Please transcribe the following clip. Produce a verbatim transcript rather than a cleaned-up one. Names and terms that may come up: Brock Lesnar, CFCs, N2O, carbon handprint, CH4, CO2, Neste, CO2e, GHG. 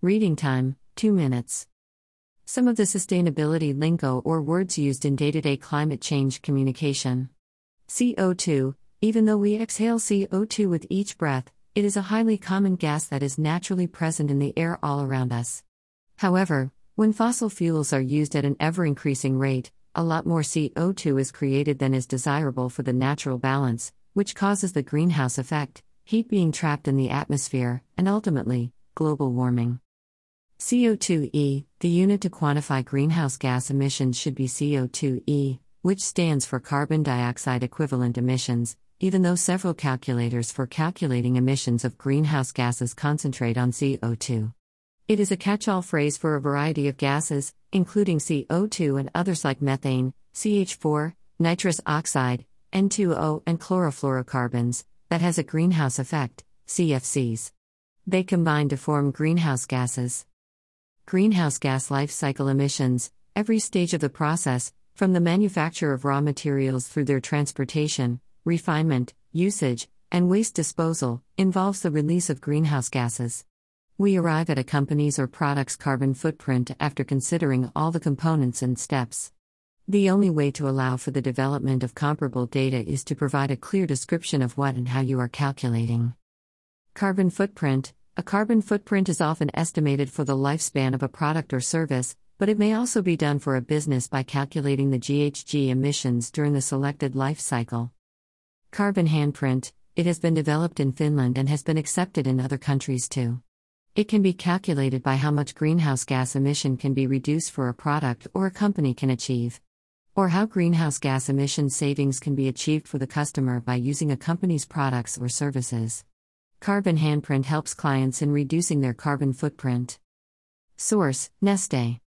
Reading time, two minutes. Some of the sustainability lingo or words used in day-to-day climate change communication. C O two, even though we exhale C O two with each breath, it is a highly common gas that is naturally present in the air all around us. However, when fossil fuels are used at an ever-increasing rate, a lot more C O two is created than is desirable for the natural balance, which causes the greenhouse effect, heat being trapped in the atmosphere, and ultimately, global warming. C O two e, the unit to quantify greenhouse gas emissions should be C O two e, which stands for carbon dioxide equivalent emissions, even though several calculators for calculating emissions of greenhouse gases concentrate on C O two. It is a catch-all phrase for a variety of gases, including C O two and others like methane, C H four, nitrous oxide, N two O and chlorofluorocarbons, that has a greenhouse effect, C F Cs. They combine to form greenhouse gases. Greenhouse gas life cycle emissions, every stage of the process, from the manufacture of raw materials through their transportation, refinement, usage, and waste disposal, involves the release of greenhouse gases. We arrive at a company's or product's carbon footprint after considering all the components and steps. The only way to allow for the development of comparable data is to provide a clear description of what and how you are calculating. Carbon footprint. A carbon footprint is often estimated for the lifespan of a product or service, but it may also be done for a business by calculating the G H G emissions during the selected life cycle. Carbon handprint. It has been developed in Finland and has been accepted in other countries too. It can be calculated by how much greenhouse gas emission can be reduced for a product or a company can achieve, or how greenhouse gas emission savings can be achieved for the customer by using a company's products or services. Carbon handprint helps clients in reducing their carbon footprint. Source: Neste.